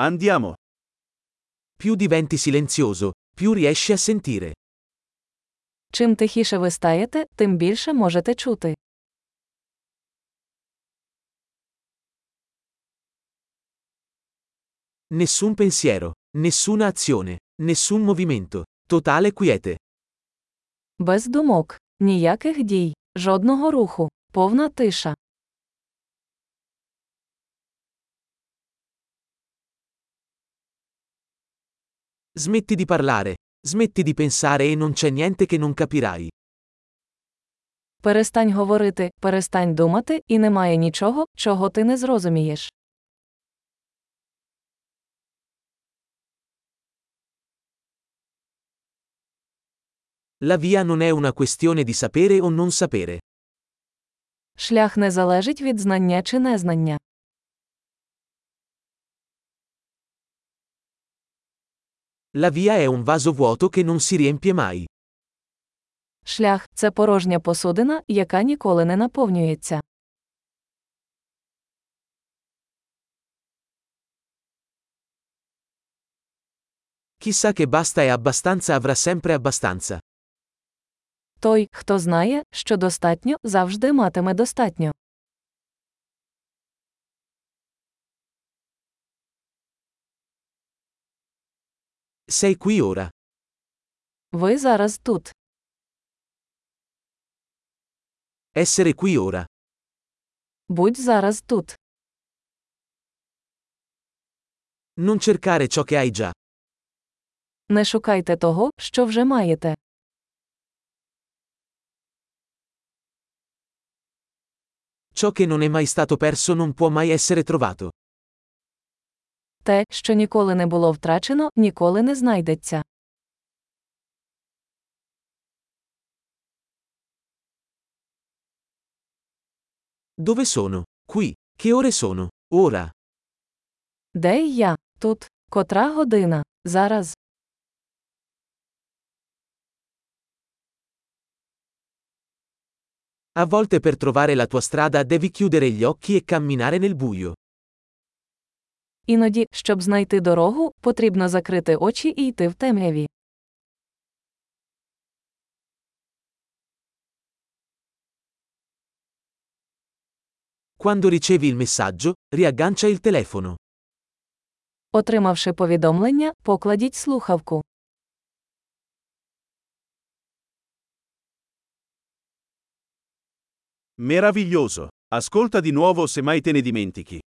Andiamo. Più diventi silenzioso, più riesci a sentire. Чим тихіше ви стаєте, тим більше можете чути. Nessun pensiero, nessuna azione, nessun movimento, totale quiete. Без думок, ніяких дій, жодного руху, повна тиша. Smetti di parlare, smetti di pensare e non c'è niente che non capirai. Перестань говорити, перестань думати, і немає нічого, чого ти не зрозумієш. La via non è una questione di sapere o non sapere. Шлях не залежить від знання чи незнання. La via è un vaso vuoto che non si riempie mai. Шлях – це порожня посудина, яка ніколи не наповнюється. Chissà che basta e abbastanza avrà sempre abbastanza. Той, хто знає, що достатньо, завжди матиме достатньо. Sei qui ora. Ви зараз тут. Essere qui ora. Будь зараз тут. Non cercare ciò che hai già. Не шукайте того, що вже маєте. Ciò che non è mai stato perso non può mai essere trovato. Те, що ніколи не було втрачено, ніколи не знайдеться. Dove sono? Qui. Che ore sono? Ora. Де я? Тут. Котра година? Зараз. A volte per trovare la tua strada devi chiudere gli occhi e camminare nel buio. Іноді, щоб знайти дорогу, потрібно закрити очі і йти в темряві. Quando ricevi il messaggio, riaggancia il telefono. Отримавши повідомлення, покладіть слухавку. Meraviglioso! Ascolta di nuovo se mai te ne dimentichi.